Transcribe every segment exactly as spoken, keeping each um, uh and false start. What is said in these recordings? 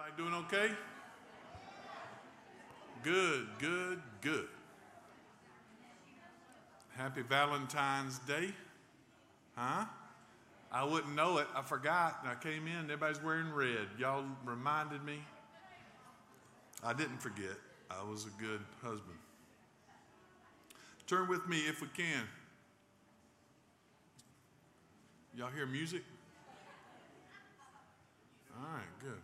Everybody doing okay? Good, good, good. Happy Valentine's Day. Huh? I wouldn't know it. I forgot. And I came in. Everybody's wearing red. Y'all reminded me. I didn't forget. I was a good husband. Turn with me if we can. Y'all hear music? All right, good.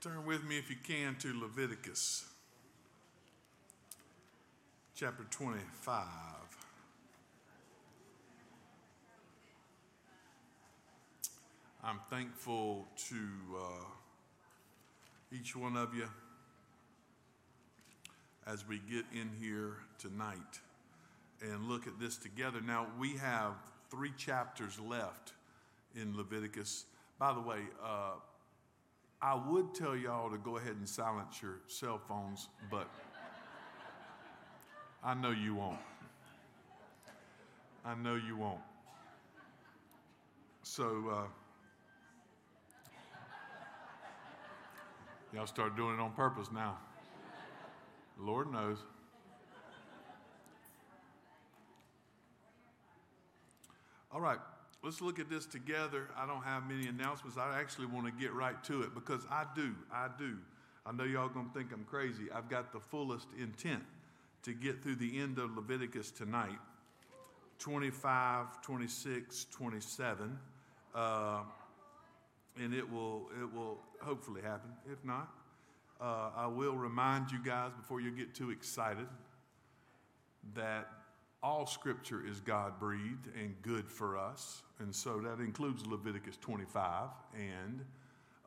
Turn with me if you can to Leviticus chapter twenty-five. I'm thankful to uh, each one of you as we get in here tonight and look at this together. Now, we have three chapters left in Leviticus. By the way, uh, I would tell y'all to go ahead and silence your cell phones, but I know you won't. I know you won't. So, uh, y'all start doing it on purpose now. Lord knows. All right, let's look at this together. I don't have many announcements. I actually want to get right to it because I do, I do. I know y'all going to think I'm crazy. I've got the fullest intent to get through the end of Leviticus tonight, twenty-five, twenty-six, twenty-seven, uh, and it will it will hopefully happen. If not, uh, I will remind you guys before you get too excited that all Scripture is God-breathed and good for us, and so that includes Leviticus twenty-five and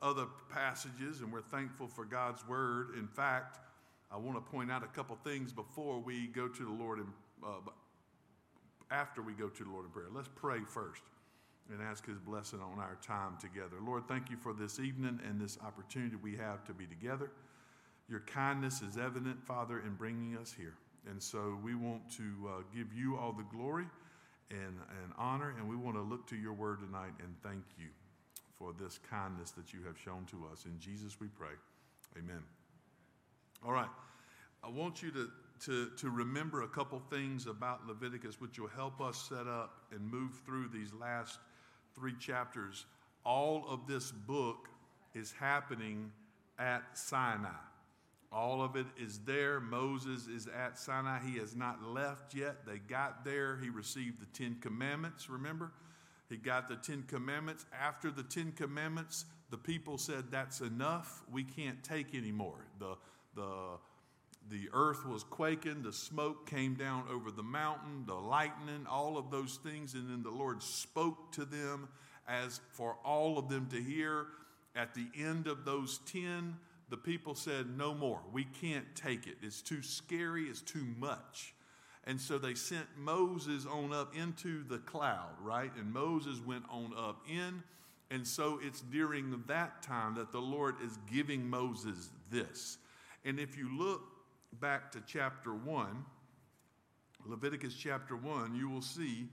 other passages, and we're thankful for God's Word. In fact, I want to point out a couple things before we go to the Lord in, uh, after we go to the Lord in prayer. Let's pray first and ask His blessing on our time together. Lord, thank you for this evening and this opportunity we have to be together. Your kindness is evident, Father, in bringing us here. And so we want to uh, give you all the glory and, and honor, and we want to look to your word tonight and thank you for this kindness that you have shown to us. In Jesus we pray. Amen. All right. I want you to, to, to remember a couple things about Leviticus, which will help us set up and move through these last three chapters. All of this book is happening at Sinai. All of it is there. Moses is at Sinai. He has not left yet. They got there. He received the Ten Commandments, remember? He got the Ten Commandments. After the Ten Commandments, the people said, that's enough. We can't take anymore. The, the, the earth was quaking. The smoke came down over the mountain, the lightning, all of those things. And then the Lord spoke to them as for all of them to hear. At the end of those ten, the people said, no more. We can't take it. It's too scary. It's too much. And so they sent Moses on up into the cloud, right? And Moses went on up in. And so it's during that time that the Lord is giving Moses this. And if you look back to chapter one, Leviticus chapter one, you will see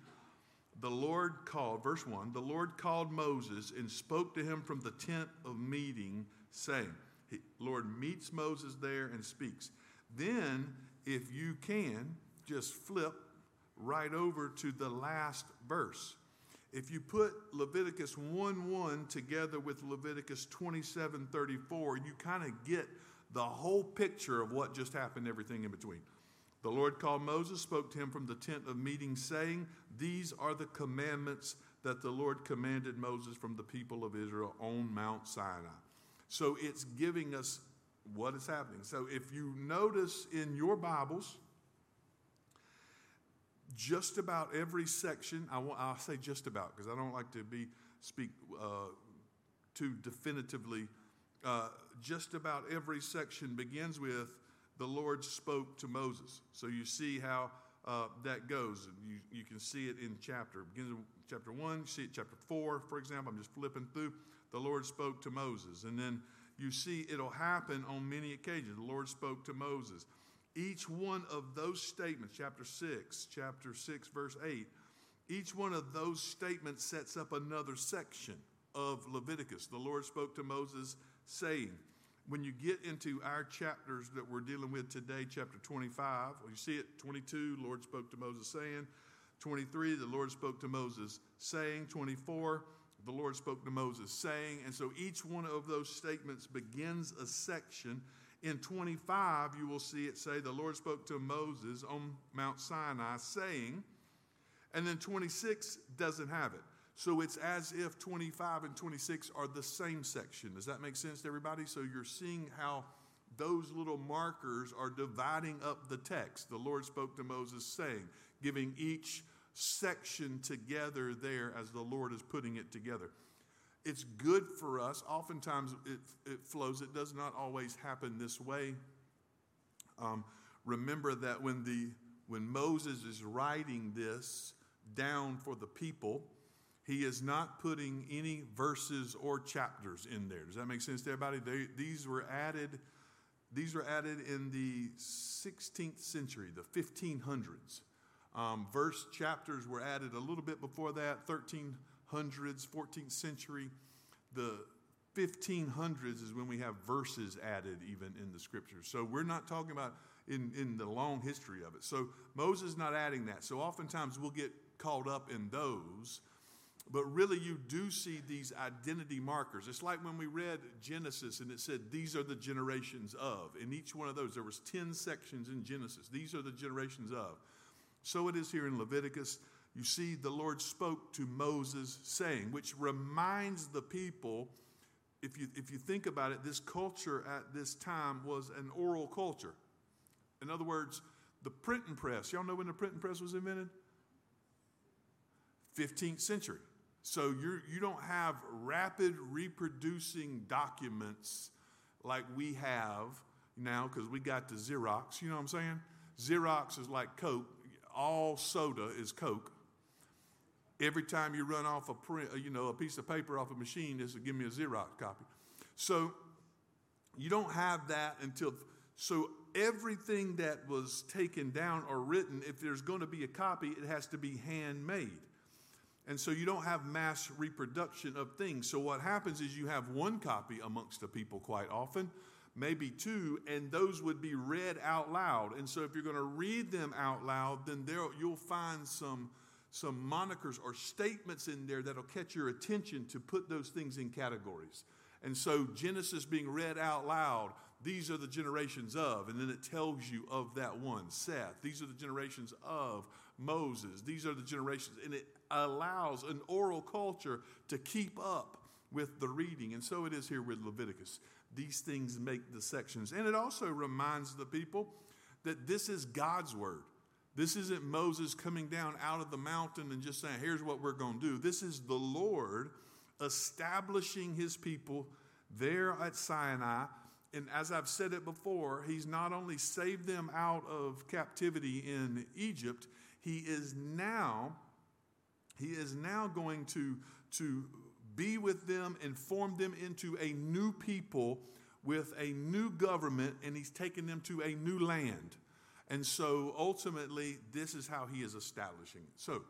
the Lord called, verse one, the Lord called Moses and spoke to him from the tent of meeting, saying, He, Lord meets Moses there and speaks. Then, if you can, just flip right over to the last verse. If you put Leviticus one one together with Leviticus twenty-seven thirty-four, you kind of get the whole picture of what just happened, everything in between. The Lord called Moses, spoke to him from the tent of meeting, saying, these are the commandments that the Lord commanded Moses from the people of Israel on Mount Sinai. So it's giving us what is happening. So if you notice in your Bibles, just about every section, I want, I'll say just about because I don't like to be speak uh, too definitively. Uh, just about every section begins with the Lord spoke to Moses. So you see how uh, that goes. You, you can see it in chapter. It begins in chapter one, you see it chapter four, for example. I'm just flipping through. The Lord spoke to Moses. And then you see it'll happen on many occasions. The Lord spoke to Moses. Each one of those statements, chapter six, chapter six, verse eight, each one of those statements sets up another section of Leviticus. The Lord spoke to Moses, saying, when you get into our chapters that we're dealing with today, chapter twenty-five, well, you see it, twenty-two, the Lord spoke to Moses, saying, twenty-three, the Lord spoke to Moses, saying, twenty-four, the Lord spoke to Moses, saying, and so each one of those statements begins a section. In twenty-five, you will see it say, the Lord spoke to Moses on Mount Sinai, saying, and then twenty-six doesn't have it. So it's as if twenty-five and twenty-six are the same section. Does that make sense to everybody? So you're seeing how those little markers are dividing up the text. The Lord spoke to Moses, saying, giving each section together there as the Lord is putting it together. It's good for us. Oftentimes it, it flows. It does not always happen this way. Um, remember that when the when Moses is writing this down for the people, he is not putting any verses or chapters in there. Does that make sense to everybody? They, these were added. These were added in the sixteenth century, the fifteen hundreds. Um, verse chapters were added a little bit before that, thirteen hundreds, fourteenth century. The fifteen hundreds is when we have verses added even in the scriptures. So we're not talking about in, in the long history of it. So Moses is not adding that. So oftentimes we'll get caught up in those. But really you do see these identity markers. It's like when we read Genesis and it said, these are the generations of. In each one of those, there was ten sections in Genesis. These are the generations of. So it is here in Leviticus. You see, the Lord spoke to Moses saying, which reminds the people, if you, if you think about it, this culture at this time was an oral culture. In other words, the printing press. Y'all know when the printing press was invented? fifteenth century. So you you don't have rapid reproducing documents like we have now because we got the Xerox. You know what I'm saying? Xerox is like Coke. All soda is Coke. Every time you run off a print, you know, a piece of paper off a machine, this will give me a Xerox copy. So you don't have that until. So everything that was taken down or written, if there's going to be a copy, it has to be handmade. And so you don't have mass reproduction of things. So what happens is you have one copy amongst the people quite often, maybe two, and those would be read out loud. And so if you're going to read them out loud, then there you'll find some, some monikers or statements in there that'll catch your attention to put those things in categories. And so Genesis being read out loud, these are the generations of, and then it tells you of that one, Seth. These are the generations of Moses. These are the generations, and it allows an oral culture to keep up with the reading. And so it is here with Leviticus. These things make the sections. And it also reminds the people that this is God's word. This isn't Moses coming down out of the mountain and just saying, here's what we're going to do. This is the Lord establishing his people there at Sinai. And as I've said it before, he's not only saved them out of captivity in Egypt, he is now He is now going to, to be with them and form them into a new people with a new government, and he's taking them to a new land. And so ultimately, this is how he is establishing it. So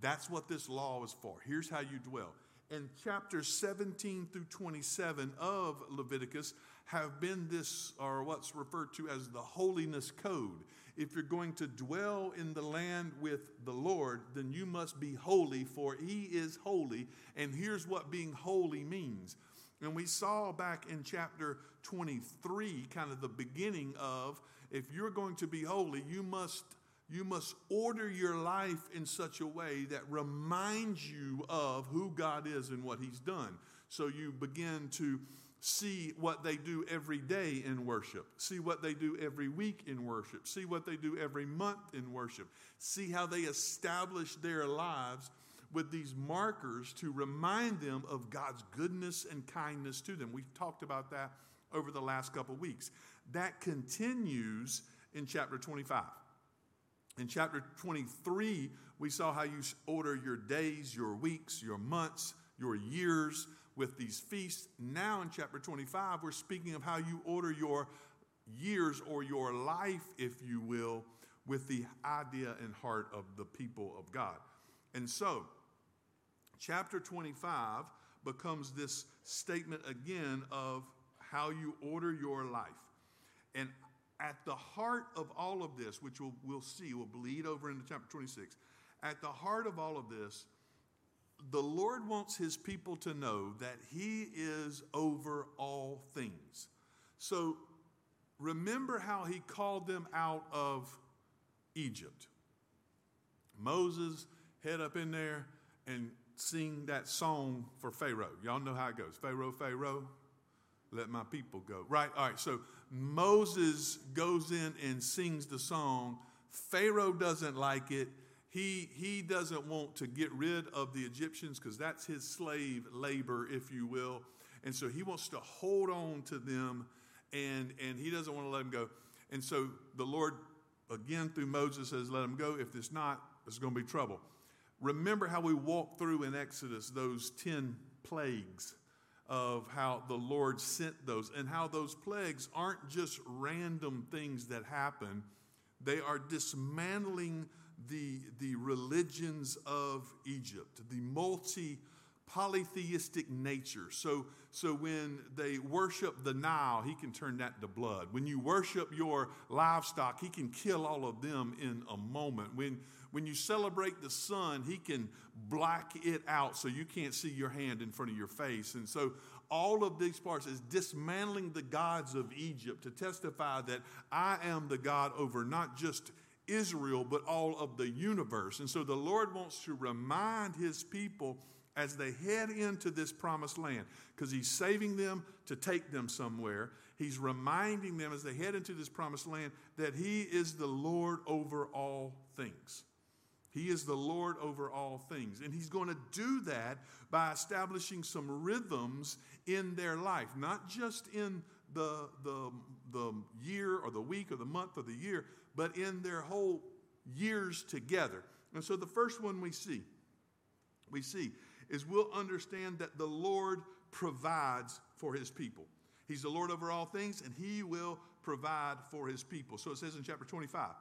that's what this law is for. Here's how you dwell. And chapters seventeen through twenty-seven of Leviticus have been this, or what's referred to as the holiness code. If you're going to dwell in the land with the Lord, then you must be holy, for he is holy. And here's what being holy means. And we saw back in chapter twenty-three, kind of the beginning of, if you're going to be holy, you must you must order your life in such a way that reminds you of who God is and what he's done. So you begin to see what they do every day in worship. See what they do every week in worship. See what they do every month in worship. See how they establish their lives with these markers to remind them of God's goodness and kindness to them. We've talked about that over the last couple of weeks. That continues in chapter twenty-five. In chapter twenty-three, we saw how you order your days, your weeks, your months, your years with these feasts. Now in chapter twenty-five, we're speaking of how you order your years or your life, if you will, with the idea and heart of the people of God. And so, chapter twenty-five becomes this statement again of how you order your life. And at the heart of all of this, which we'll, we'll see, will bleed over into chapter twenty-six, at the heart of all of this, the Lord wants his people to know that he is over all things. So remember how he called them out of Egypt. Moses head up in there and sing that song for Pharaoh. Y'all know how it goes. Pharaoh, Pharaoh, let my people go. Right? All right. So Moses goes in and sings the song. Pharaoh doesn't like it. He, he doesn't want to get rid of the Egyptians because that's his slave labor, if you will. And so he wants to hold on to them, and, and he doesn't want to let them go. And so the Lord, again, through Moses says, let them go. If it's not, there's going to be trouble. Remember how we walked through in Exodus those ten plagues of how the Lord sent those, and how those plagues aren't just random things that happen. They are dismantling the, the religions of Egypt, the multi polytheistic nature. So, so when they worship the Nile, he can turn that to blood. When you worship your livestock, he can kill all of them in a moment. When, when you celebrate the sun, he can black it out so you can't see your hand in front of your face. And so all of these parts is dismantling the gods of Egypt to testify that I am the God over not just Israel, but all of the universe. And so the Lord wants to remind his people as they head into this promised land, because he's saving them to take them somewhere. He's reminding them as they head into this promised land that he is the Lord over all things. He is the Lord over all things. And he's going to do that by establishing some rhythms in their life, not just in the, the, the year or the week or the month or the year, but in their whole years together. And so the first one we see, we see, is we'll understand that the Lord provides for his people. He's the Lord over all things, and he will provide for his people. So it says in chapter twenty-five,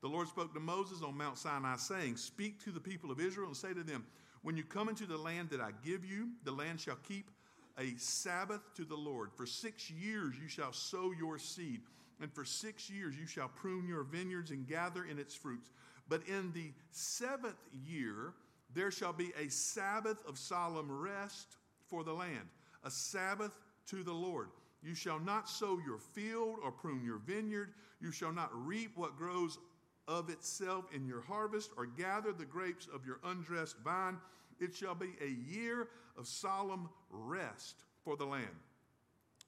the Lord spoke to Moses on Mount Sinai, saying, speak to the people of Israel and say to them, when you come into the land that I give you, the land shall keep a Sabbath to the Lord. For six years you shall sow your seed, and for six years you shall prune your vineyards and gather in its fruits. But in the seventh year there shall be a Sabbath of solemn rest for the land, a Sabbath to the Lord. You shall not sow your field or prune your vineyard. You shall not reap what grows of itself in your harvest or gather the grapes of your undressed vine. It shall be a year of solemn rest for the land.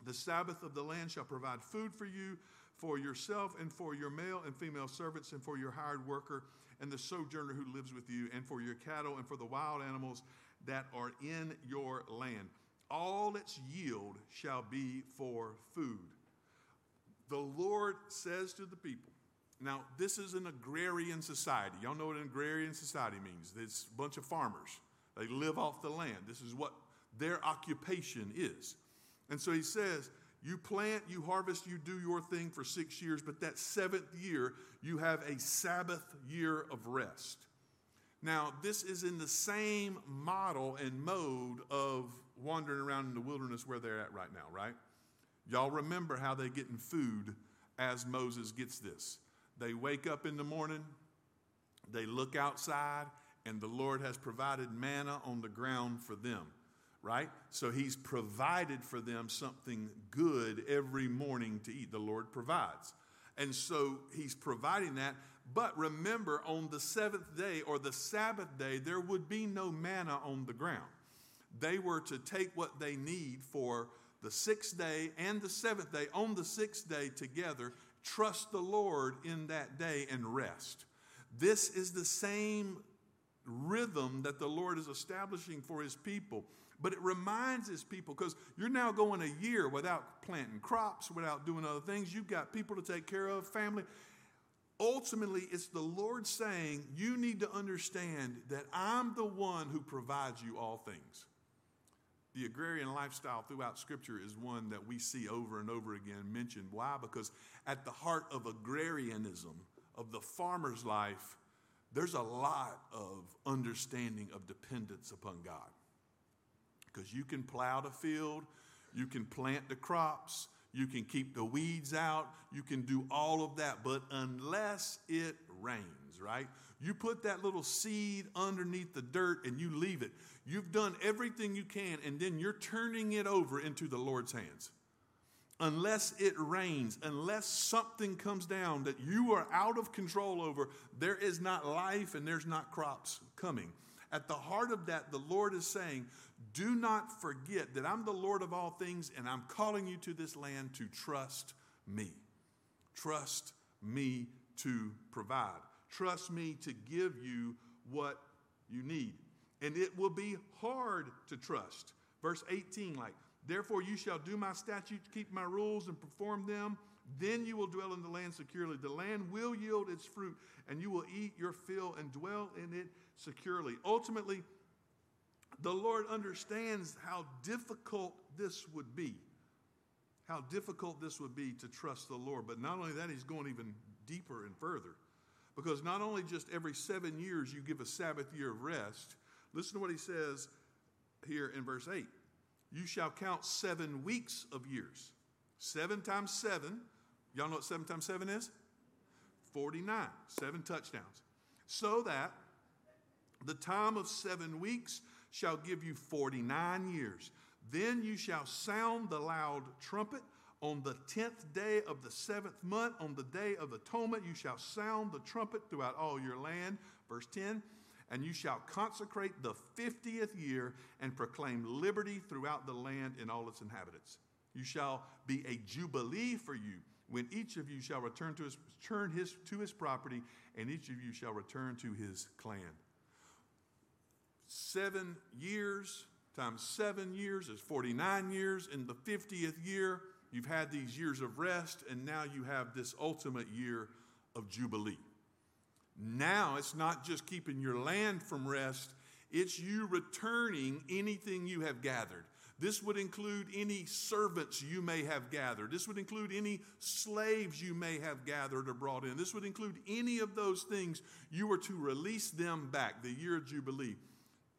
The Sabbath of the land shall provide food for you, for yourself, and for your male and female servants, and for your hired worker and the sojourner who lives with you, and for your cattle, and for the wild animals that are in your land. All its yield shall be for food. The Lord says to the people, now this is an agrarian society. Y'all know what an agrarian society means. It's a bunch of farmers. They live off the land. This is what their occupation is. And so he says, you plant, you harvest, you do your thing for six years, but that seventh year, you have a Sabbath year of rest. Now, this is in the same model and mode of wandering around in the wilderness where they're at right now, right? Y'all remember how they're getting food as Moses gets this. They wake up in the morning, they look outside, and the Lord has provided manna on the ground for them. Right? So he's provided for them something good every morning to eat. The Lord provides. And so he's providing that. But remember, on the seventh day or the Sabbath day, there would be no manna on the ground. They were to take what they need for the sixth day and the seventh day. On the sixth day together, trust the Lord in that day and rest. This is the same rhythm that the Lord is establishing for his people. But it reminds his people, because you're now going a year without planting crops, without doing other things. You've got people to take care of, family. Ultimately, it's the Lord saying, you need to understand that I'm the one who provides you all things. The agrarian lifestyle throughout Scripture is one that we see over and over again mentioned. Why? Because at the heart of agrarianism, of the farmer's life, there's a lot of understanding of dependence upon God. because you can plow the field, you can plant the crops, you can keep the weeds out, you can do all of that, but unless it rains, right? You put that little seed underneath the dirt and you leave it. You've done everything you can, and then you're turning it over into the Lord's hands. Unless it rains, unless something comes down that you are out of control over, there is not life and there's not crops coming. At the heart of that, the Lord is saying, do not forget that I'm the Lord of all things, and I'm calling you to this land to trust me. Trust me to provide. Trust me to give you what you need. And it will be hard to trust. Verse eighteen, like, therefore you shall do my statutes, keep my rules, and perform them. Then you will dwell in the land securely. The land will yield its fruit, and you will eat your fill and dwell in it securely. Ultimately, the Lord understands how difficult this would be. How difficult this would be to trust the Lord. But not only that, he's going even deeper and further. Because not only just every seven years you give a Sabbath year of rest. Listen to what he says here in verse eight. You shall count seven weeks of years. Seven times seven. Y'all know what seven times seven is? forty-nine. Seven touchdowns. So that the time of seven weeks shall give you forty-nine years. Then you shall sound the loud trumpet. On the tenth day of the seventh month, on the day of atonement, you shall sound the trumpet throughout all your land. Verse ten. And you shall consecrate the fiftieth year and proclaim liberty throughout the land and all its inhabitants. You shall be a jubilee for you, when each of you shall return to his, return his, to his property, and each of you shall return to his clan. Seven years times seven years is forty-nine years. In the fiftieth year, you've had these years of rest, and now you have this ultimate year of jubilee. Now it's not just keeping your land from rest, it's you returning anything you have gathered. This would include any servants you may have gathered. This would include any slaves you may have gathered or brought in. This would include any of those things. You are to release them back. The year of Jubilee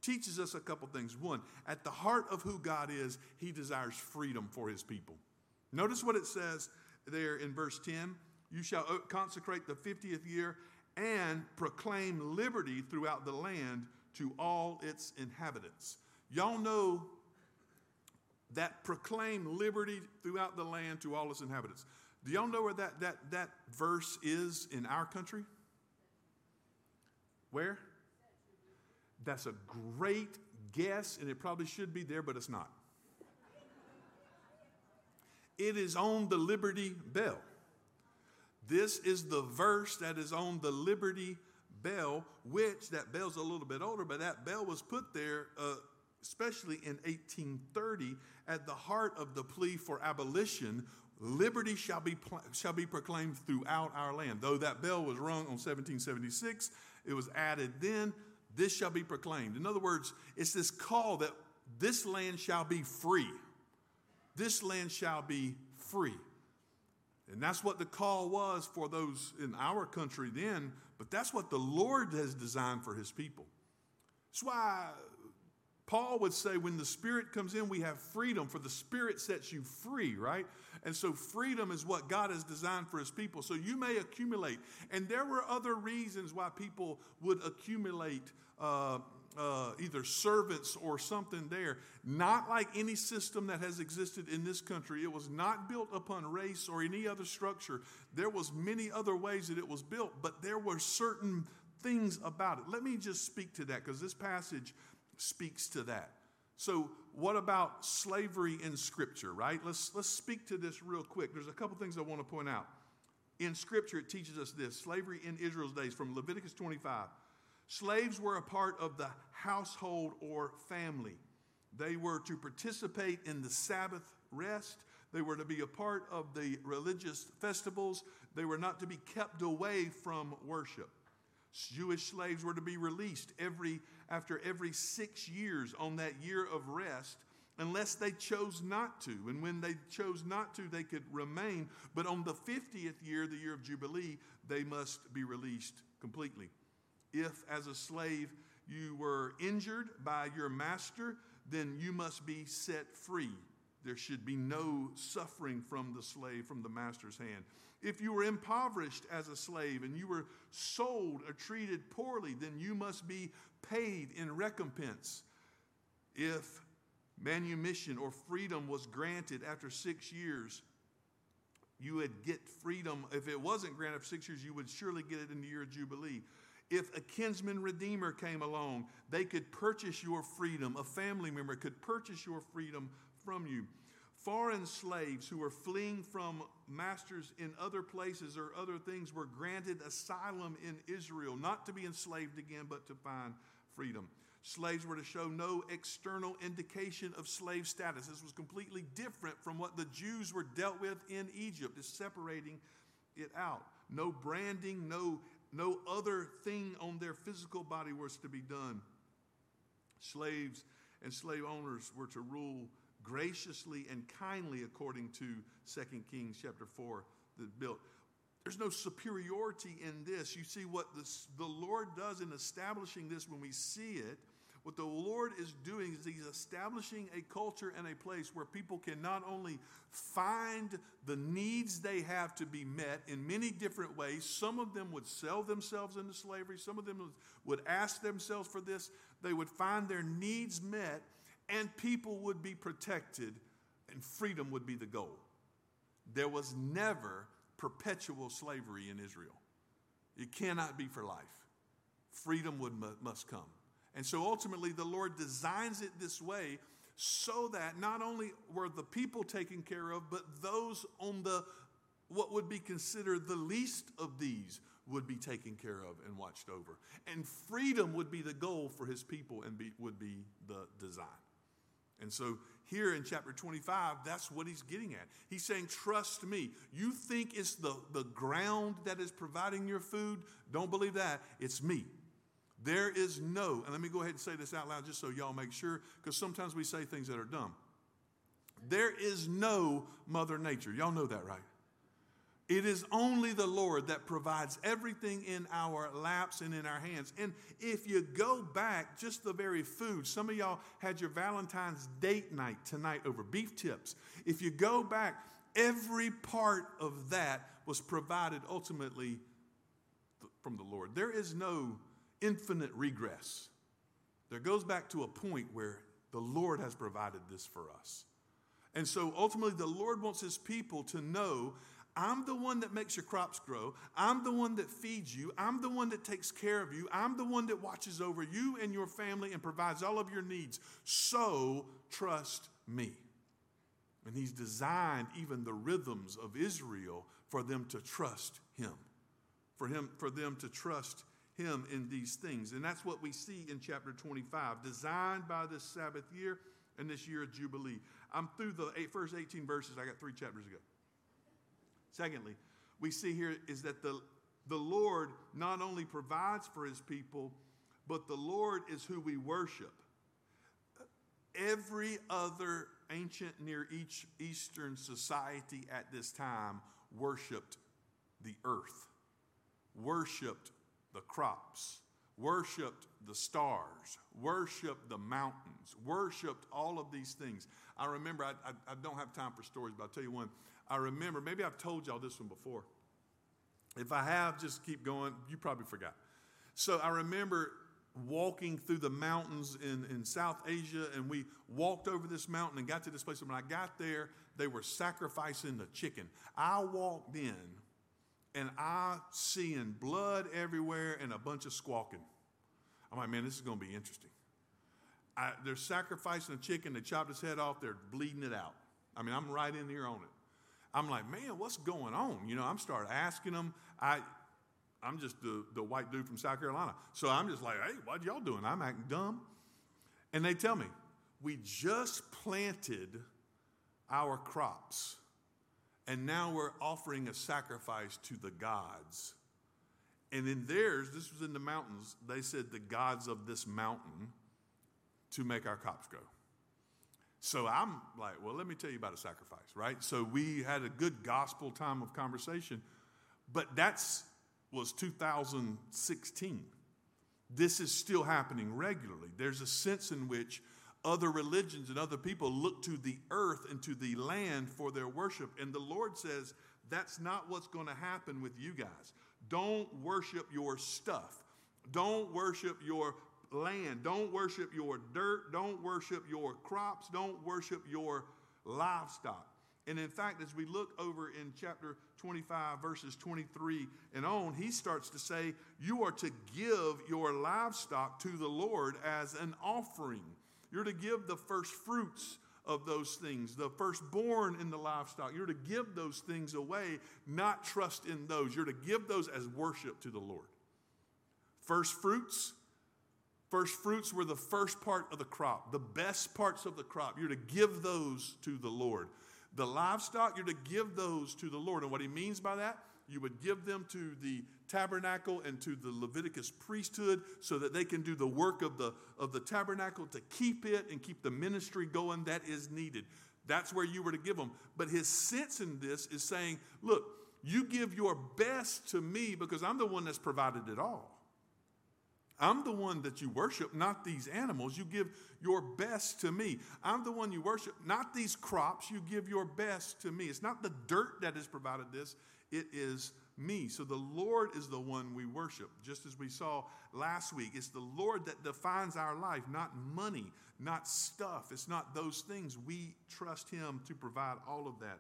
teaches us a couple things. One, at the heart of who God is, he desires freedom for his people. Notice what it says there in verse ten. You shall consecrate the fiftieth year and proclaim liberty throughout the land to all its inhabitants. Y'all know that proclaim liberty throughout the land to all its inhabitants. Do y'all know where that, that, that verse is in our country? Where? That's a great guess, and it probably should be there, but it's not. It is on the Liberty Bell. This is the verse that is on the Liberty Bell, which that bell's a little bit older, but that bell was put there, uh, especially in eighteen thirty, at the heart of the plea for abolition. Liberty shall be shall be proclaimed throughout our land. Though that bell was rung on seventeen seventy-six, it was added then. This shall be proclaimed. In other words, it's this call that this land shall be free. This land shall be free. And that's what the call was for those in our country then, but that's what the Lord has designed for his people. That's why Paul would say when the Spirit comes in, we have freedom, for the Spirit sets you free, right? And so freedom is what God has designed for his people. So you may accumulate. And there were other reasons why people would accumulate uh, uh, either servants or something there. Not like any system that has existed in this country. It was not built upon race or any other structure. There was many other ways that it was built, but there were certain things about it. Let me just speak to that, because this passage speaks to that. So what about slavery in Scripture, right? Let's let's speak to this real quick. There's a couple things I want to point out. In Scripture, it teaches us this. Slavery in Israel's days, from Leviticus twenty-five. Slaves were a part of the household or family. They were to participate in the Sabbath rest. They were to be a part of the religious festivals. They were not to be kept away from worship. Jewish slaves were to be released every after every six years on that year of rest, unless they chose not to. And when they chose not to, they could remain. But on the fiftieth year, the year of Jubilee, they must be released completely. If, as a slave, you were injured by your master, then you must be set free. There should be no suffering from the slave, from the master's hand. If you were impoverished as a slave and you were sold or treated poorly, then you must be paid in recompense. If manumission or freedom was granted after six years, you would get freedom. If it wasn't granted after six years, you would surely get it in the year of Jubilee. If a kinsman redeemer came along, they could purchase your freedom. A family member could purchase your freedom from you. Foreign slaves who were fleeing from masters in other places or other things were granted asylum in Israel, not to be enslaved again, but to find freedom. Slaves were to show no external indication of slave status. This was completely different from what the Jews were dealt with in Egypt. It's separating it out. No branding, no No other thing on their physical body was to be done. Slaves and slave owners were to rule graciously and kindly according to Second Kings chapter four. That built. There's no superiority in this. You see what this, the Lord does in establishing this when we see it. What the Lord is doing is he's establishing a culture and a place where people can not only find the needs they have to be met in many different ways. Some of them would sell themselves into slavery. Some of them would ask themselves for this. They would find their needs met, and people would be protected, and freedom would be the goal. There was never perpetual slavery in Israel. It cannot be for life. Freedom would, must come. And so ultimately the Lord designs it this way so that not only were the people taken care of, but those on the what would be considered the least of these would be taken care of and watched over. And freedom would be the goal for his people and be, would be the design. And so here in chapter twenty-five, that's what he's getting at. He's saying, trust me. You think it's the, the ground that is providing your food? Don't believe that. It's me. There is no, and let me go ahead and say this out loud just so y'all make sure, because sometimes we say things that are dumb. There is no Mother Nature. Y'all know that, right? It is only the Lord that provides everything in our laps and in our hands. And if you go back, just the very food, some of y'all had your Valentine's date night tonight over beef tips. If you go back, every part of that was provided ultimately th- from the Lord. There is no infinite regress. There goes back to a point where the Lord has provided this for us. And so ultimately the Lord wants his people to know, I'm the one that makes your crops grow. I'm the one that feeds you. I'm the one that takes care of you. I'm the one that watches over you and your family and provides all of your needs. So trust me. And he's designed even the rhythms of Israel for them to trust him. For him, for them to trust him in these things. And that's what we see in chapter twenty-five, designed by this Sabbath year and this year of Jubilee. I'm through the eight, first eighteen verses. I got three chapters ago. Secondly, we see here is that the, the Lord not only provides for his people, but the Lord is who we worship. Every other ancient Near Eastern society at this time worshiped the earth, worshiped the crops, worshipped the stars, worshipped the mountains, worshipped all of these things. I remember, I, I, I don't have time for stories, but I'll tell you one. I remember, maybe I've told y'all this one before. If I have, just keep going. You probably forgot. So I remember walking through the mountains in, in South Asia, and we walked over this mountain and got to this place. And when I got there, they were sacrificing the chicken. I walked in, and I seeing blood everywhere and a bunch of squawking. I'm like, man, this is going to be interesting. I, they're sacrificing a chicken. They chopped his head off. They're bleeding it out. I mean, I'm right in here on it. I'm like, man, what's going on? You know, I'm starting asking them. I, I'm just the, the white dude from South Carolina. So I'm just like, hey, what y'all doing? I'm acting dumb. And they tell me, we just planted our crops. And now we're offering a sacrifice to the gods. And in theirs, this was in the mountains, they said the gods of this mountain to make our crops grow. So I'm like, well, let me tell you about a sacrifice, right? So we had a good gospel time of conversation. But that's was two thousand sixteen. This is still happening regularly. There's a sense in which Other religions and other people look to the earth and to the land for their worship. And the Lord says, that's not what's going to happen with you guys. Don't worship your stuff. Don't worship your land. Don't worship your dirt. Don't worship your crops. Don't worship your livestock. And in fact, as we look over in chapter twenty-five, verses twenty-three and on, he starts to say, you are to give your livestock to the Lord as an offering. You're to give the first fruits of those things, the firstborn in the livestock. You're to give those things away, not trust in those. You're to give those as worship to the Lord. First fruits. First fruits were the first part of the crop, the best parts of the crop. You're to give those to the Lord. The livestock, you're to give those to the Lord. And what he means by that, you would give them to the tabernacle and to the Leviticus priesthood so that they can do the work of the, of the tabernacle to keep it and keep the ministry going that is needed. That's where you were to give them. But his sense in this is saying, look, you give your best to me because I'm the one that's provided it all. I'm the one that you worship, not these animals. You give your best to me. I'm the one you worship, not these crops. You give your best to me. It's not the dirt that has provided this. It is me. So the Lord is the one we worship. Just as we saw last week, it's the Lord that defines our life, not money, not stuff. It's not those things. We trust him to provide all of that.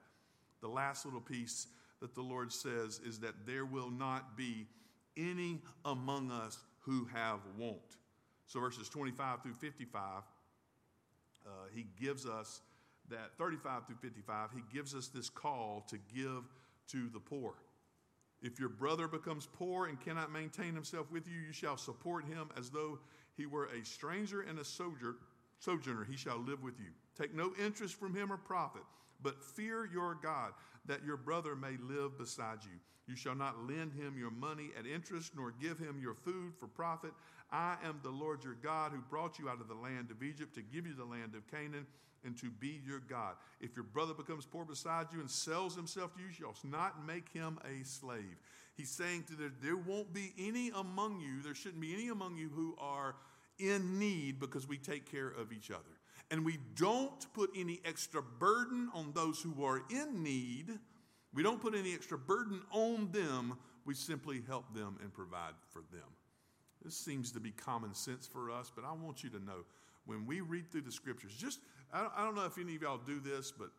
The last little piece that the Lord says is that there will not be any among us who have want. So verses twenty-five through fifty-five, uh, he gives us that, thirty-five through fifty-five, he gives us this call to give to the poor. If your brother becomes poor and cannot maintain himself with you, you shall support him as though he were a stranger and a sojourner. He shall live with you. Take no interest from him or profit, but fear your God, that your brother may live beside you. You shall not lend him your money at interest, nor give him your food for profit. I am the Lord your God, who brought you out of the land of Egypt to give you the land of Canaan, and to be your God. If your brother becomes poor beside you and sells himself to you, you shall not make him a slave. He's saying to them, there won't be any among you, there shouldn't be any among you who are in need, because we take care of each other. And we don't put any extra burden on those who are in need. We don't put any extra burden on them. We simply help them and provide for them. This seems to be common sense for us, but I want you to know, when we read through the scriptures, just, I don't know if any of y'all do this, but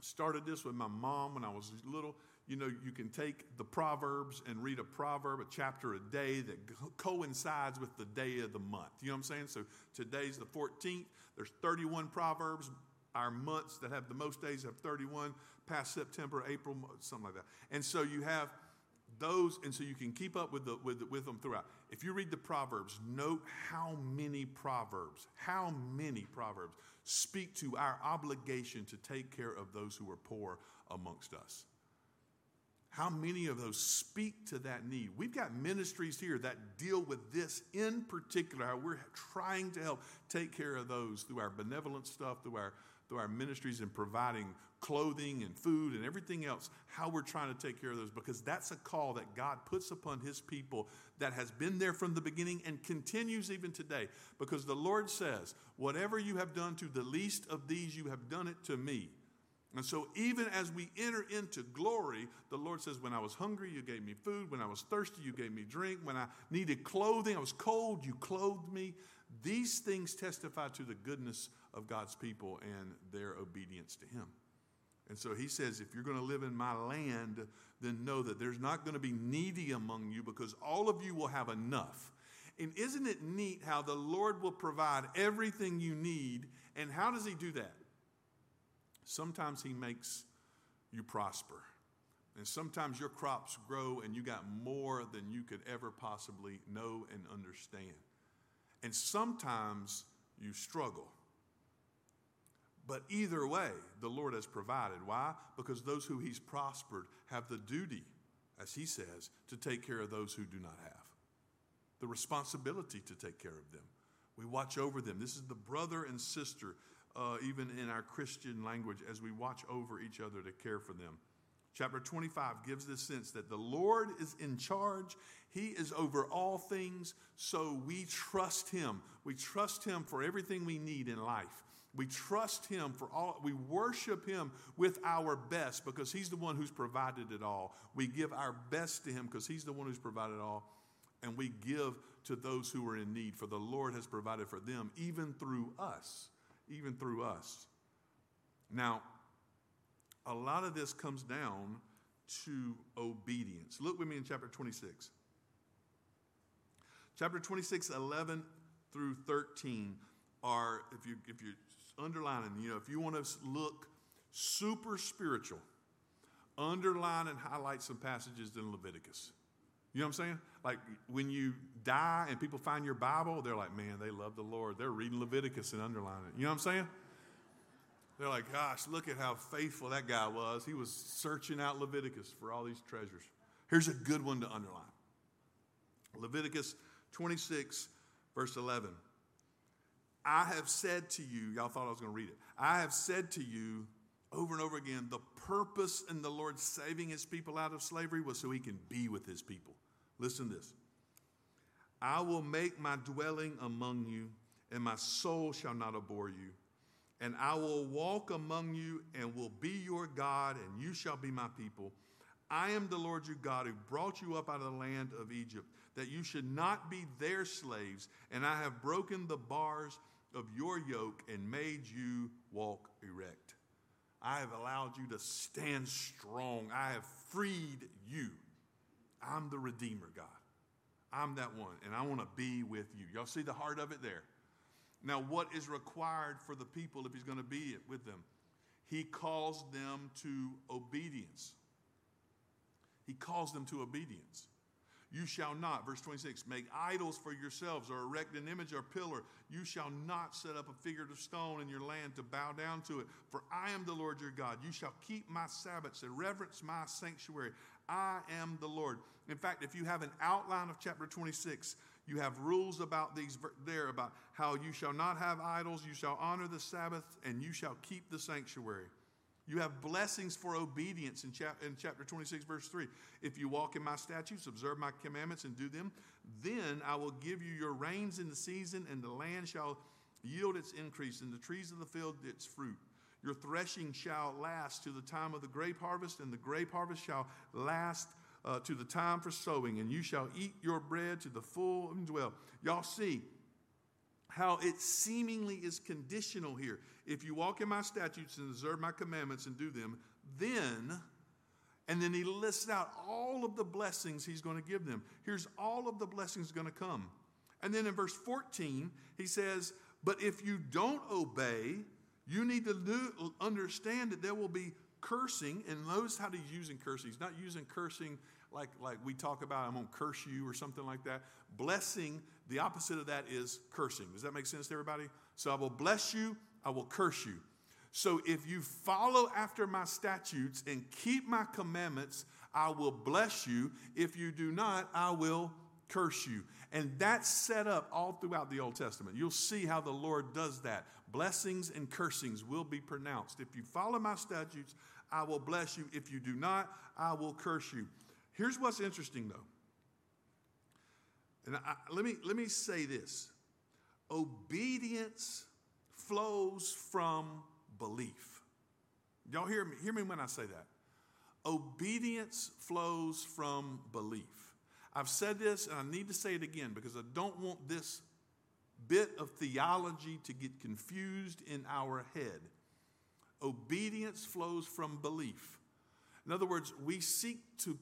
started this with my mom when I was little. You know, you can take the Proverbs and read a proverb, a chapter a day that coincides with the day of the month. You know what I'm saying? So today's the fourteenth. There's thirty-one Proverbs. Our months that have the most days have thirty-one, past September, April, something like that. And so you have those, and so you can keep up with the with with them throughout. If you read the Proverbs, note how many Proverbs, how many Proverbs speak to our obligation to take care of those who are poor amongst us. How many of those speak to that need? We've got ministries here that deal with this in particular, how we're trying to help take care of those through our benevolent stuff, through our through our ministries and providing clothing and food and everything else, how we're trying to take care of those, because that's a call that God puts upon his people that has been there from the beginning and continues even today, because the Lord says, whatever you have done to the least of these, you have done it to me. And so even as we enter into glory, the Lord says, when I was hungry, you gave me food. When I was thirsty, you gave me drink. When I needed clothing, I was cold, you clothed me. These things testify to the goodness of God's people and their obedience to him. And so he says, if you're going to live in my land, then know that there's not going to be needy among you, because all of you will have enough. And isn't it neat how the Lord will provide everything you need? And how does he do that? Sometimes he makes you prosper. And sometimes your crops grow and you got more than you could ever possibly know and understand. And sometimes you struggle. But either way, the Lord has provided. Why? Because those who he's prospered have the duty, as he says, to take care of those who do not have. The responsibility to take care of them. We watch over them. This is the brother and sister, uh, even in our Christian language, as we watch over each other to care for them. Chapter twenty-five gives this sense that the Lord is in charge. He is over all things, so we trust him. We trust him for everything we need in life. We trust him for all. We worship him with our best because he's the one who's provided it all. We give our best to him because he's the one who's provided it all. And we give to those who are in need, for the Lord has provided for them, even through us, even through us. Now, a lot of this comes down to obedience. Look with me in chapter twenty-six. Chapter twenty-six, eleven through thirteen are, if you if you're underlining, you know, if you want to look super spiritual, underline and highlight some passages in Leviticus. You know what I'm saying? Like when you die and people find your Bible, they're like, man, they love the Lord. They're reading Leviticus and underlining it. You know what I'm saying? They're like, gosh, look at how faithful that guy was. He was searching out Leviticus for all these treasures. Here's a good one to underline. Leviticus twenty-six, verse eleven. I have said to you, y'all thought I was going to read it. I have said to you over and over again, the purpose in the Lord saving his people out of slavery was so he can be with his people. Listen to this. I will make my dwelling among you, and my soul shall not abhor you. And I will walk among you and will be your God, and you shall be my people. I am the Lord your God who brought you up out of the land of Egypt, that you should not be their slaves. And I have broken the bars of your yoke and made you walk erect. I have allowed you to stand strong. I have freed you. I'm the Redeemer, God. I'm that one, and I want to be with you. Y'all see the heart of it there? Now, what is required for the people if he's going to be with them? He calls them to obedience. He calls them to obedience. You shall not, verse twenty-six, make idols for yourselves or erect an image or pillar. You shall not set up a figure of stone in your land to bow down to it. For I am the Lord your God. You shall keep my Sabbaths and reverence my sanctuary. I am the Lord. In fact, if you have an outline of chapter twenty-six, you have rules about these there, about how you shall not have idols, you shall honor the Sabbath, and you shall keep the sanctuary. You have blessings for obedience in chapter twenty-six, verse three. If you walk in my statutes, observe my commandments, and do them, then I will give you your rains in the season, and the land shall yield its increase, and the trees of the field its fruit. Your threshing shall last to the time of the grape harvest, and the grape harvest shall last uh, to the time for sowing, and you shall eat your bread to the full and dwell. Y'all see how it seemingly is conditional here. If you walk in my statutes and observe my commandments and do them, then, and then he lists out all of the blessings he's going to give them. Here's all of the blessings going to come. And then in verse fourteen, he says, but if you don't obey, you need to do, understand that there will be cursing. And notice how to use in cursing. He's not using cursing like, like we talk about, I'm going to curse you or something like that. Blessing, the opposite of that is cursing. Does that make sense to everybody? So I will bless you, I will curse you. So if you follow after my statutes and keep my commandments, I will bless you. If you do not, I will curse you. And that's set up all throughout the Old Testament. You'll see how the Lord does that. Blessings and cursings will be pronounced. If you follow my statutes, I will bless you. If you do not, I will curse you. Here's what's interesting, though. And I, let me, let me say this. Obedience flows from belief. Y'all hear me? Hear me when I say that. Obedience flows from belief. I've said this, and I need to say it again because I don't want this bit of theology to get confused in our head. Obedience flows from belief. In other words, we seek to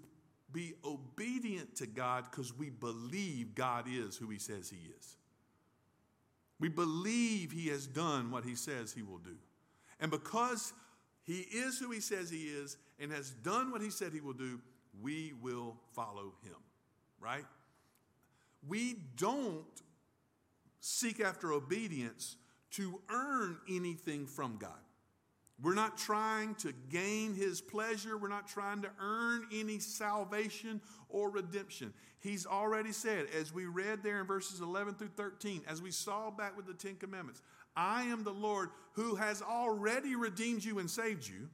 be obedient to God because we believe God is who he says he is. We believe he has done what he says he will do. And because he is who he says he is and has done what he said he will do, we will follow him, right? We don't seek after obedience to earn anything from God. We're not trying to gain his pleasure. We're not trying to earn any salvation or redemption. He's already said, as we read there in verses eleven through thirteen, as we saw back with the Ten Commandments, I am the Lord who has already redeemed you and saved you.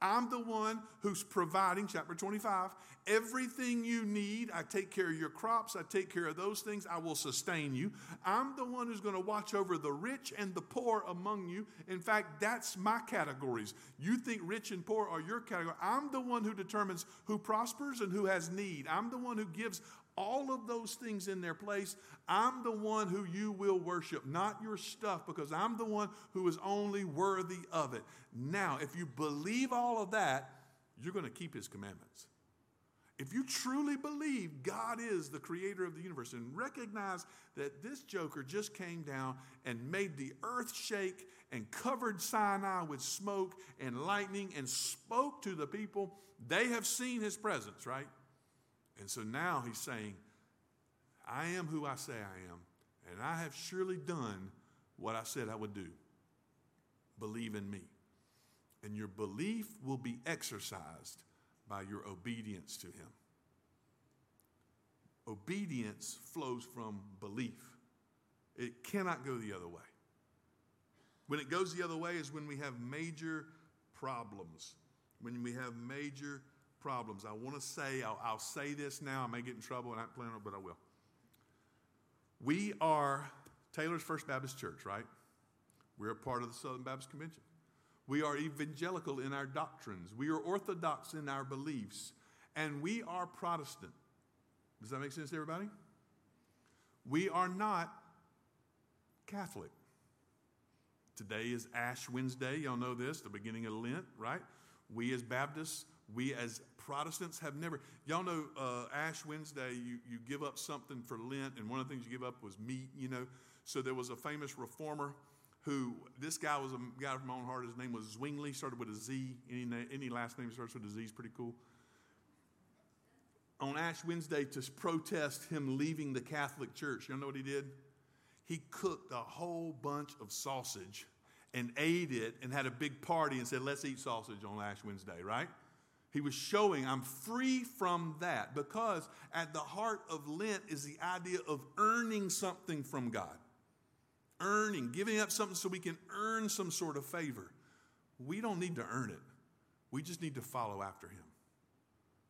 I'm the one who's providing, chapter twenty-five, everything you need. I take care of your crops. I take care of those things. I will sustain you. I'm the one who's going to watch over the rich and the poor among you. In fact, that's my categories. You think rich and poor are your category. I'm the one who determines who prospers and who has need. I'm the one who gives all of those things in their place. I'm the one who you will worship, not your stuff, because I'm the one who is only worthy of it. Now, if you believe all of that, you're going to keep his commandments. If you truly believe God is the creator of the universe and recognize that this joker just came down and made the earth shake and covered Sinai with smoke and lightning and spoke to the people, they have seen his presence, right? And so now he's saying, I am who I say I am, and I have surely done what I said I would do. Believe in me. And your belief will be exercised by your obedience to him. Obedience flows from belief. It cannot go the other way. When it goes the other way is when we have major problems. When we have major problems. I want to say, I'll, I'll say this now. I may get in trouble, and I don't plan on it, but I will. We are Taylor's First Baptist Church, right? We're a part of the Southern Baptist Convention. We are evangelical in our doctrines. We are orthodox in our beliefs. And we are Protestant. Does that make sense to everybody? We are not Catholic. Today is Ash Wednesday. Y'all know this, the beginning of Lent, right? We as Baptists, we as Protestants have never, y'all know uh, Ash Wednesday, you, you give up something for Lent, and one of the things you give up was meat, you know. So there was a famous reformer who, this guy was a guy from my own heart, his name was Zwingli, started with a Z, any, any last name starts with a Z is pretty cool. On Ash Wednesday, to protest him leaving the Catholic Church, y'all know what he did? He cooked a whole bunch of sausage and ate it and had a big party and said, let's eat sausage on Ash Wednesday, right? He was showing, I'm free from that, because at the heart of Lent is the idea of earning something from God. Earning, giving up something so we can earn some sort of favor. We don't need to earn it. We just need to follow after him.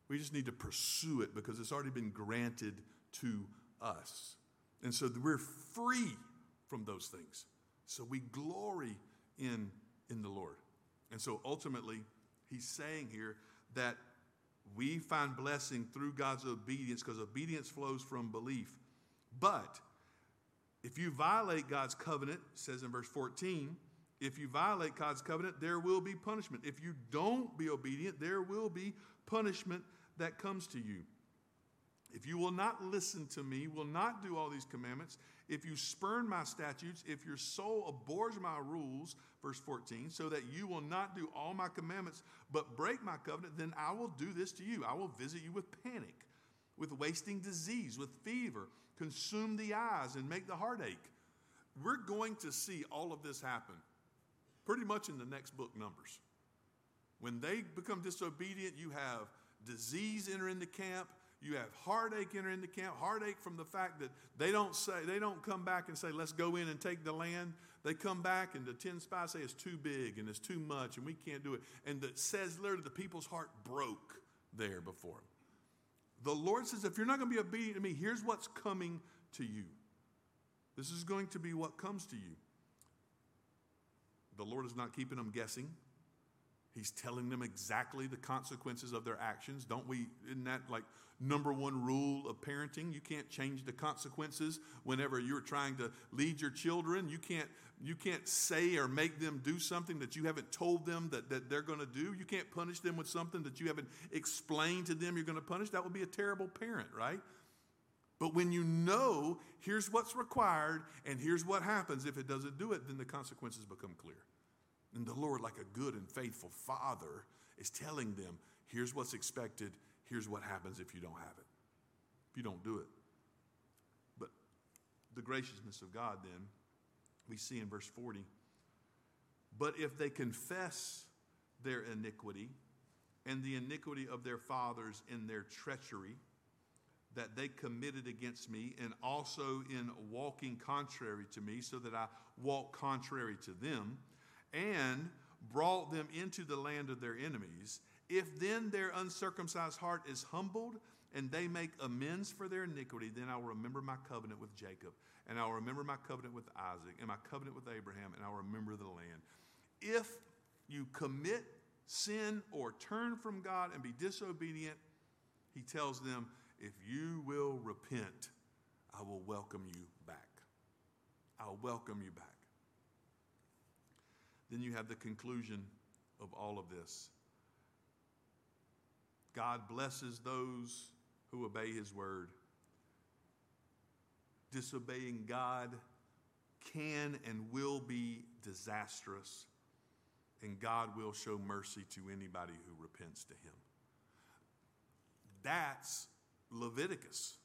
We just need to pursue it because it's already been granted to us. And so we're free from those things. So we glory in, in the Lord. And so ultimately, he's saying here, that we find blessing through God's obedience because obedience flows from belief. But if you violate God's covenant, it says in verse fourteen, if you violate God's covenant, there will be punishment. If you don't be obedient, there will be punishment that comes to you. If you will not listen to me, will not do all these commandments, if you spurn my statutes, if your soul abhors my rules, verse fourteen, so that you will not do all my commandments but break my covenant, then I will do this to you. I will visit you with panic, with wasting disease, with fever, consume the eyes and make the heart ache. We're going to see all of this happen pretty much in the next book, Numbers. When they become disobedient, you have disease enter into camp. You have heartache enter into camp, heartache from the fact that they don't say, they don't come back and say, let's go in and take the land. They come back and the ten spies say it's too big and it's too much and we can't do it. And it says literally the people's heart broke there before them. The Lord says, if you're not going to be obedient to me, here's what's coming to you. This is going to be what comes to you. The Lord is not keeping them guessing. He's telling them exactly the consequences of their actions. Don't we, isn't that like number one rule of parenting? You can't change the consequences whenever you're trying to lead your children. You can't, you can't say or make them do something that you haven't told them that, that they're going to do. You can't punish them with something that you haven't explained to them you're going to punish. That would be a terrible parent, right? But when you know, here's what's required and here's what happens if it doesn't do it, then the consequences become clear. And the Lord, like a good and faithful father, is telling them, here's what's expected, here's what happens if you don't have it, if you don't do it. But the graciousness of God then, we see in verse forty, but if they confess their iniquity and the iniquity of their fathers in their treachery that they committed against me and also in walking contrary to me so that I walk contrary to them, and brought them into the land of their enemies. If then their uncircumcised heart is humbled, and they make amends for their iniquity, then I'll remember my covenant with Jacob, and I'll remember my covenant with Isaac, and my covenant with Abraham, and I'll remember the land. If you commit sin or turn from God and be disobedient, he tells them, if you will repent, I will welcome you back. I'll welcome you back. Then you have the conclusion of all of this. God blesses those who obey his word. Disobeying God can and will be disastrous, and God will show mercy to anybody who repents to him. That's Leviticus,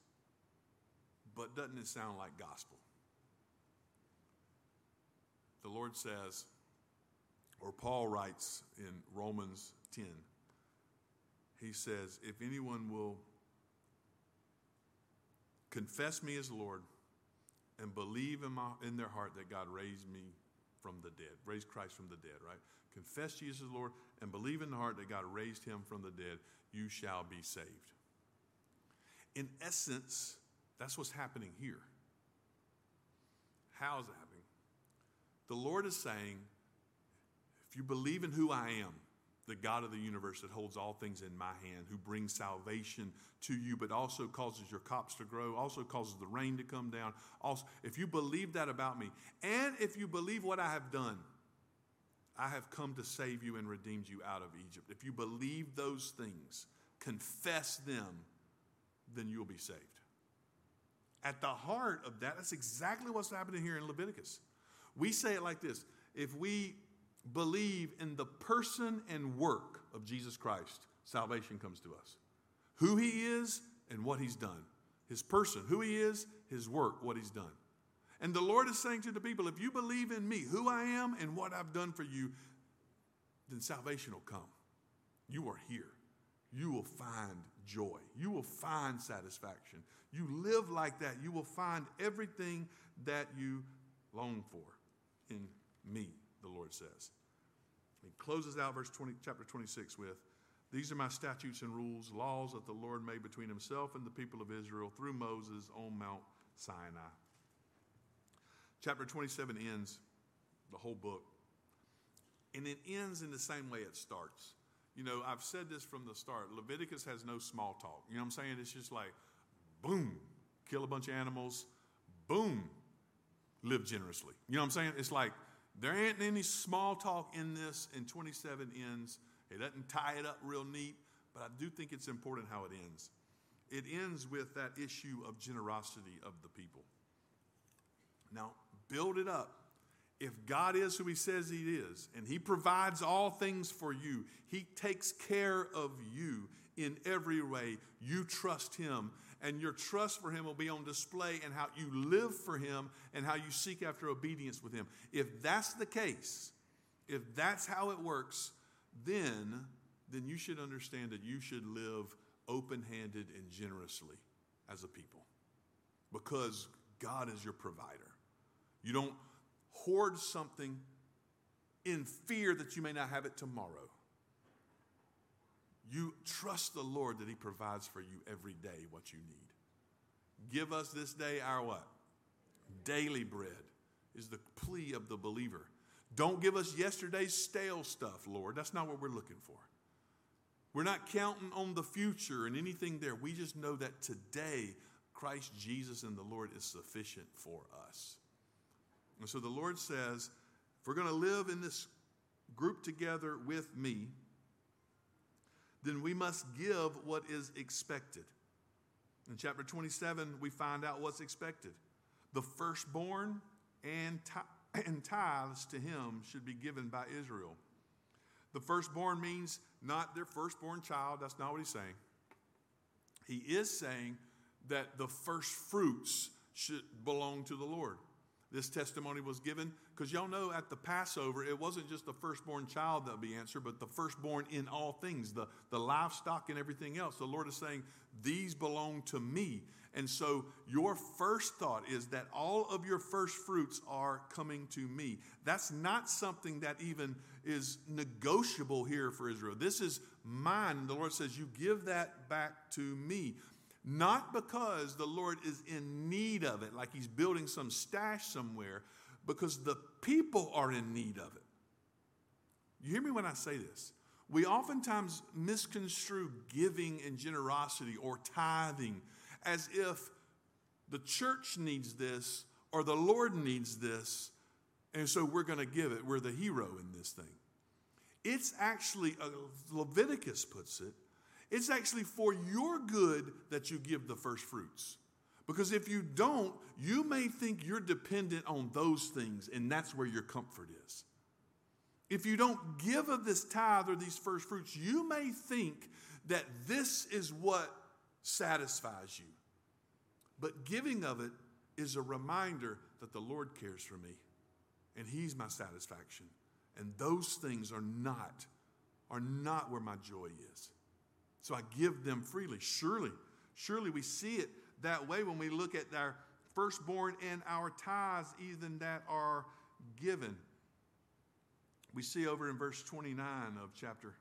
but doesn't it sound like gospel? The Lord says, or Paul writes in Romans ten, he says, if anyone will confess me as Lord and believe in, my, in their heart that God raised me from the dead, raised Christ from the dead, right? Confess Jesus as Lord and believe in the heart that God raised him from the dead, you shall be saved. In essence, that's what's happening here. How is that happening? The Lord is saying, if you believe in who I am, the God of the universe that holds all things in my hand, who brings salvation to you, but also causes your crops to grow, also causes the rain to come down. Also, if you believe that about me, and if you believe what I have done, I have come to save you and redeemed you out of Egypt. If you believe those things, confess them, then you'll be saved. At the heart of that, that's exactly what's happening here in Leviticus. We say it like this. If we believe in the person and work of Jesus Christ, salvation comes to us. Who he is and what he's done. His person, who he is, his work, what he's done. And the Lord is saying to the people, if you believe in me, who I am and what I've done for you, then salvation will come. You are here. You will find joy. You will find satisfaction. You live like that. You will find everything that you long for in me, the Lord says. He closes out verse twenty, chapter twenty-six with, these are my statutes and rules, laws that the Lord made between himself and the people of Israel through Moses on Mount Sinai. Chapter twenty-seven ends the whole book, and it ends in the same way it starts. You know, I've said this from the start. Leviticus has no small talk. You know what I'm saying? It's just like, boom, kill a bunch of animals. Boom, live generously. You know what I'm saying? It's like, there ain't any small talk in this, and twenty-seven ends. It doesn't tie it up real neat, but I do think it's important how it ends. It ends with that issue of generosity of the people. Now, build it up. If God is who he says he is, and he provides all things for you, he takes care of you in every way, you trust him, and your trust for him will be on display in how you live for him and how you seek after obedience with him. If that's the case, if that's how it works, then, then you should understand that you should live open-handed and generously as a people, because God is your provider. You don't hoard something in fear that you may not have it tomorrow. You trust the Lord that he provides for you every day what you need. Give us this day our what? Daily bread is the plea of the believer. Don't give us yesterday's stale stuff, Lord. That's not what we're looking for. We're not counting on the future and anything there. We just know that today Christ Jesus and the Lord is sufficient for us. And so the Lord says, if we're going to live in this group together with me, then we must give what is expected. In chapter twenty-seven, we find out what's expected. The firstborn and, t- and tithes to him should be given by Israel. The firstborn means not their firstborn child. That's not what he's saying. He is saying that the first fruits should belong to the Lord. This testimony was given Because y'all know at the Passover, it wasn't just the firstborn child that would be answered, but the firstborn in all things, the, the livestock and everything else. The Lord is saying, these belong to me. And so your first thought is that all of your first fruits are coming to me. That's not something that even is negotiable here for Israel. This is mine. And the Lord says, you give that back to me. Not because the Lord is in need of it, like he's building some stash somewhere, because the people are in need of it. You hear me when I say this? We oftentimes misconstrue giving and generosity or tithing as if the church needs this or the Lord needs this, and so we're going to give it. We're the hero in this thing. It's actually, Leviticus puts it, it's actually for your good that you give the first fruits. Because if you don't, you may think you're dependent on those things, and that's where your comfort is. If you don't give of this tithe or these first fruits, you may think that this is what satisfies you. But giving of it is a reminder that the Lord cares for me, and he's my satisfaction. And those things are not, are not where my joy is. So I give them freely. Surely, surely we see it that way when we look at our firstborn and our tithes, even that are given. We see over in verse twenty-nine of chapter,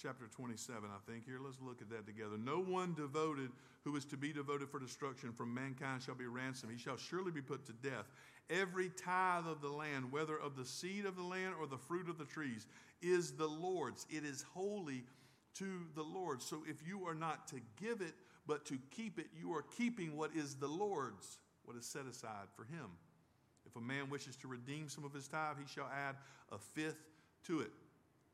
chapter twenty-seven, I think. Here, let's look at that together. No one devoted who is to be devoted for destruction from mankind shall be ransomed. He shall surely be put to death. Every tithe of the land, whether of the seed of the land or the fruit of the trees, is the Lord's. It is holy to the Lord. So if you are not to give it, but to keep it, you are keeping what is the Lord's, what is set aside for him. If a man wishes to redeem some of his tithe, he shall add a fifth to it.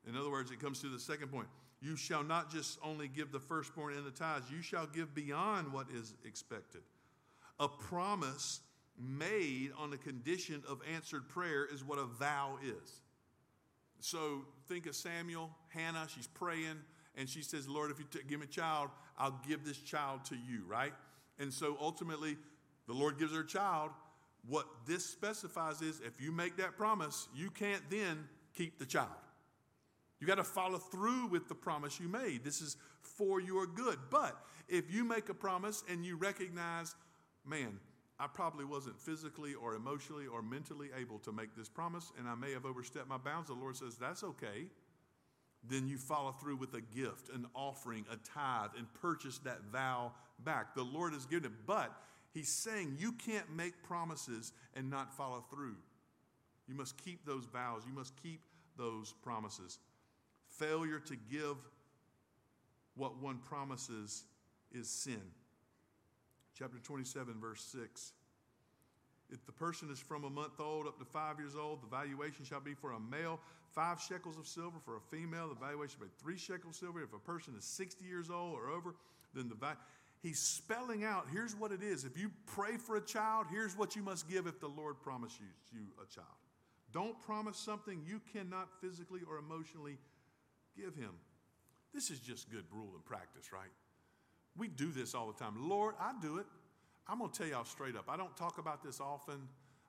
In other words, it comes to the second point. You shall not just only give the firstborn and the tithes, you shall give beyond what is expected. A promise made on the condition of answered prayer is what a vow is. So think of Samuel, Hannah, she's praying. And she says, Lord, if you t- give me a child, I'll give this child to you, right? And so ultimately, the Lord gives her a child. What this specifies is if you make that promise, you can't then keep the child. You got to follow through with the promise you made. This is for your good. But if you make a promise and you recognize, man, I probably wasn't physically or emotionally or mentally able to make this promise, and I may have overstepped my bounds, the Lord says, that's okay. Then you follow through with a gift, an offering, a tithe, and purchase that vow back. The Lord has given it, but he's saying you can't make promises and not follow through. You must keep those vows. You must keep those promises. Failure to give what one promises is sin. Chapter twenty-seven, verse six. If the person is from a month old up to five years old, the valuation shall be for a male five shekels of silver. For a female, the valuation shall be three shekels of silver. If a person is sixty years old or over, then the value. He's spelling out, here's what it is. If you pray for a child, here's what you must give if the Lord promises you a child. Don't promise something you cannot physically or emotionally give him. This is just good rule and practice, right? We do this all the time. Lord, I do it. I'm going to tell y'all straight up. I don't talk about this often.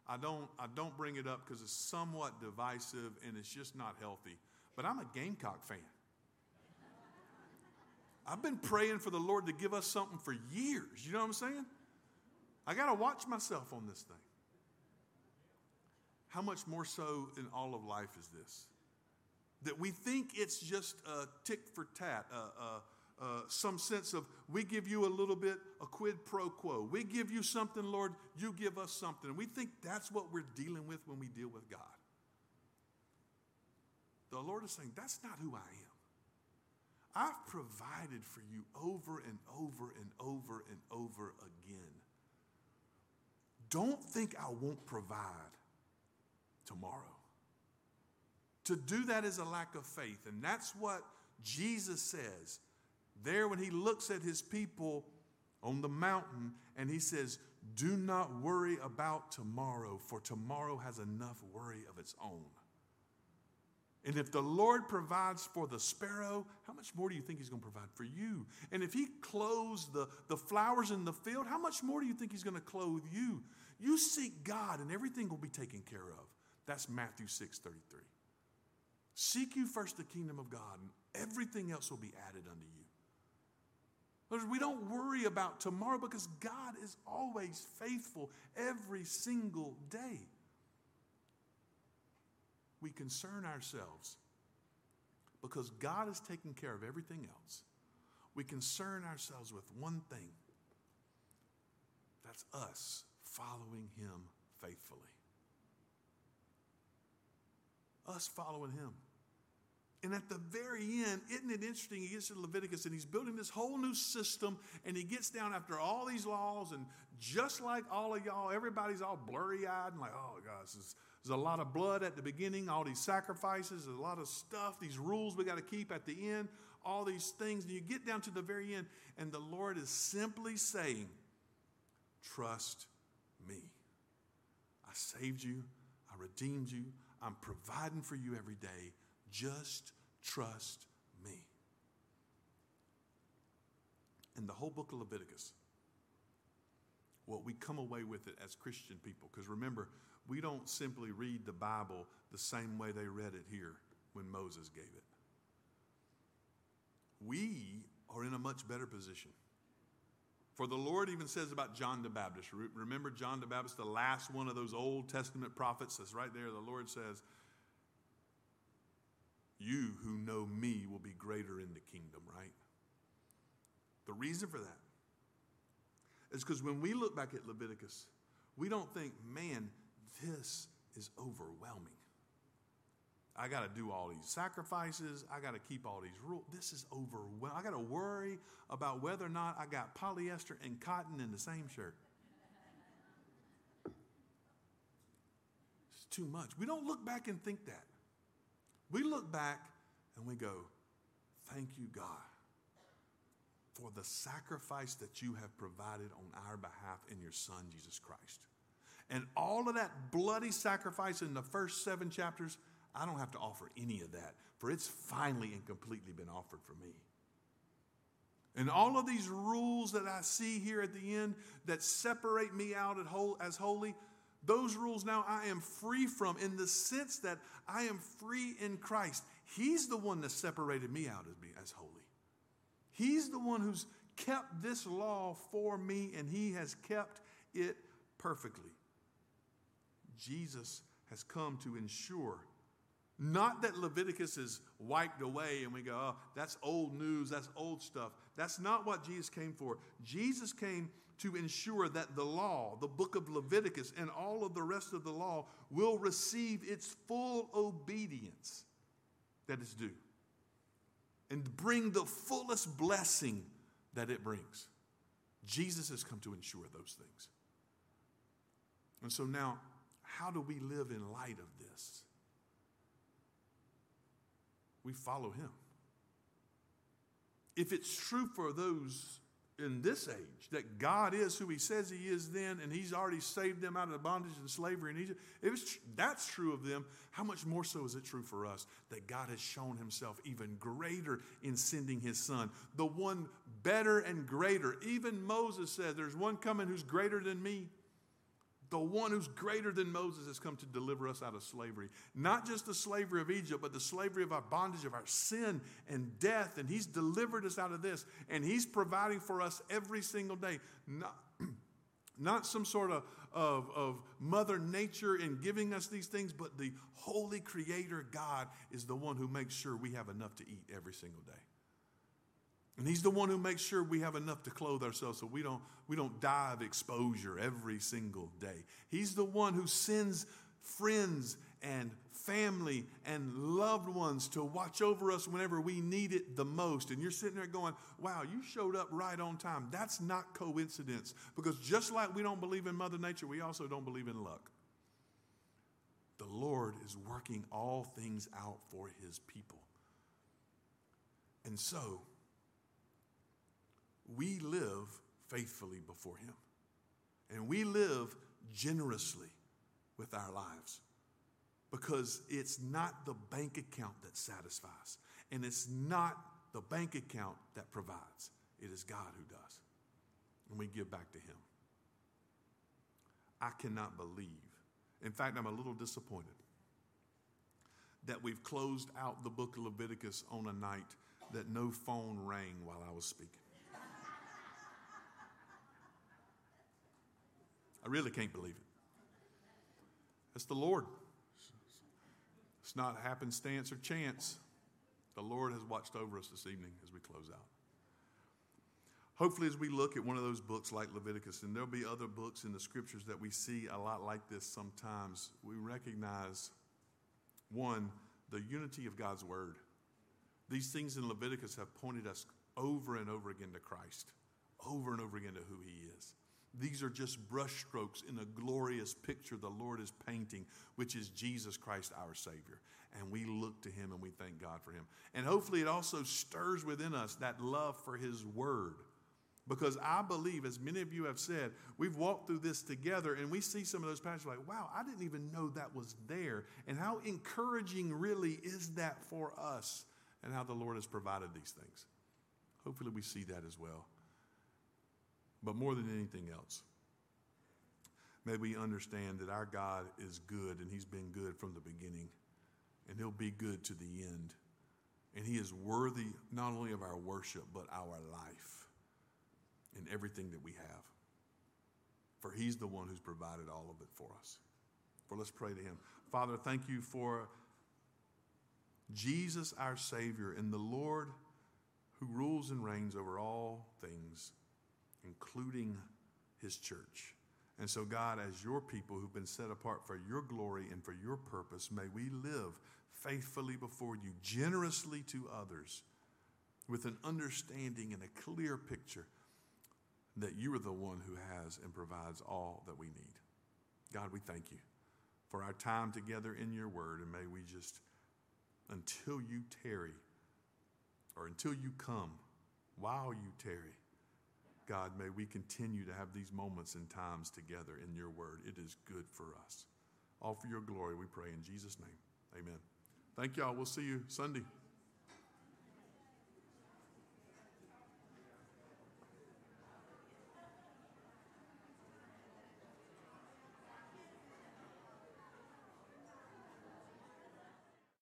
I don't I don't bring it up because it's somewhat divisive and it's just not healthy. But I'm a Gamecock fan. I've been praying for the Lord to give us something for years. You know what I'm saying? I got to watch myself on this thing. How much more so in all of life is this? That we think it's just a tick for tat, a uh, uh, Uh, some sense of we give you a little bit, a quid pro quo. We give you something, Lord, you give us something. And we think that's what we're dealing with when we deal with God. The Lord is saying, that's not who I am. I've provided for you over and over and over and over again. Don't think I won't provide tomorrow. To do that is a lack of faith. And that's what Jesus says there when he looks at his people on the mountain and he says, do not worry about tomorrow, for tomorrow has enough worry of its own. And if the Lord provides for the sparrow, how much more do you think he's going to provide for you? And if he clothes the, the flowers in the field, how much more do you think he's going to clothe you? You seek God and everything will be taken care of. That's Matthew six thirty-three. Seek you first the kingdom of God and everything else will be added unto you. We don't worry about tomorrow because God is always faithful every single day. We concern ourselves because God is taking care of everything else. We concern ourselves with one thing. That's us following him faithfully. Us following him. And at the very end, isn't it interesting? He gets to Leviticus and he's building this whole new system. And he gets down after all these laws. And just like all of y'all, everybody's all blurry-eyed and like, oh, gosh, there's, there's a lot of blood at the beginning, all these sacrifices, there's a lot of stuff, these rules we got to keep at the end, all these things. And you get down to the very end, and the Lord is simply saying, trust me. I saved you. I redeemed you. I'm providing for you every day. Just trust me. And the whole book of Leviticus, what we come away with it as Christian people, because remember, we don't simply read the Bible the same way they read it here when Moses gave it. We are in a much better position. For the Lord even says about John the Baptist. Remember John the Baptist, the last one of those Old Testament prophets. That's right there. The Lord says, you who know me will be greater in the kingdom, right? The reason for that is because when we look back at Leviticus, we don't think, man, this is overwhelming. I got to do all these sacrifices. I got to keep all these rules. This is overwhelming. I got to worry about whether or not I got polyester and cotton in the same shirt. It's too much. We don't look back and think that. We look back and we go, thank you, God, for the sacrifice that you have provided on our behalf in your Son, Jesus Christ. And all of that bloody sacrifice in the first seven chapters, I don't have to offer any of that, for it's finally and completely been offered for me. And all of these rules that I see here at the end that separate me out as holy, those rules now I am free from, in the sense that I am free in Christ. He's the one that separated me out as, me, as holy. He's the one who's kept this law for me, and he has kept it perfectly. Jesus has come to ensure, not that Leviticus is wiped away and we go, oh, that's old news, that's old stuff. That's not what Jesus came for. Jesus came to ensure that the law, the book of Leviticus, and all of the rest of the law will receive its full obedience that is due and bring the fullest blessing that it brings. Jesus has come to ensure those things. And so now, how do we live in light of this? We follow him. If it's true for those in this age that God is who he says he is then, and he's already saved them out of the bondage and slavery in Egypt, if it's, that's true of them, how much more so is it true for us that God has shown himself even greater in sending his Son, the one better and greater. Even Moses said, there's one coming who's greater than me. The one who's greater than Moses has come to deliver us out of slavery. Not just the slavery of Egypt, but the slavery of our bondage, of our sin and death. And he's delivered us out of this. And he's providing for us every single day. Not, not some sort of, of, of Mother Nature in giving us these things, but the holy creator God is the one who makes sure we have enough to eat every single day. And he's the one who makes sure we have enough to clothe ourselves so we don't, we don't die of exposure every single day. He's the one who sends friends and family and loved ones to watch over us whenever we need it the most. And you're sitting there going, wow, you showed up right on time. That's not coincidence. Because just like we don't believe in Mother Nature, we also don't believe in luck. The Lord is working all things out for his people. And so, we live faithfully before him. And we live generously with our lives. Because it's not the bank account that satisfies. And it's not the bank account that provides. It is God who does. And we give back to him. I cannot believe. In fact, I'm a little disappointed that we've closed out the book of Leviticus on a night that no phone rang while I was speaking. I really can't believe it. It's the Lord. It's not happenstance or chance. The Lord has watched over us this evening as we close out. Hopefully, as we look at one of those books like Leviticus, and there'll be other books in the scriptures that we see a lot like this sometimes, we recognize, one, the unity of God's word. These things in Leviticus have pointed us over and over again to Christ, over and over again to who he is. These are just brushstrokes in a glorious picture the Lord is painting, which is Jesus Christ, our Savior. And we look to him and we thank God for him. And hopefully it also stirs within us that love for his word. Because I believe, as many of you have said, we've walked through this together and we see some of those passages like, wow, I didn't even know that was there. And how encouraging really is that for us, and how the Lord has provided these things. Hopefully we see that as well. But more than anything else, may we understand that our God is good, and he's been good from the beginning, and he'll be good to the end. And he is worthy not only of our worship, but our life and everything that we have. For he's the one who's provided all of it for us. For let's pray to him. Father, thank you for Jesus, our Savior, and the Lord who rules and reigns over all things, including his church. And so, God, as your people who've been set apart for your glory and for your purpose, may we live faithfully before you, generously to others, with an understanding and a clear picture that you are the one who has and provides all that we need. God, we thank you for our time together in your word, and may we just, until you tarry, or until you come, while you tarry, God, may we continue to have these moments and times together in your word. It is good for us. All for your glory, we pray in Jesus' name. Amen. Thank y'all. We'll see you Sunday.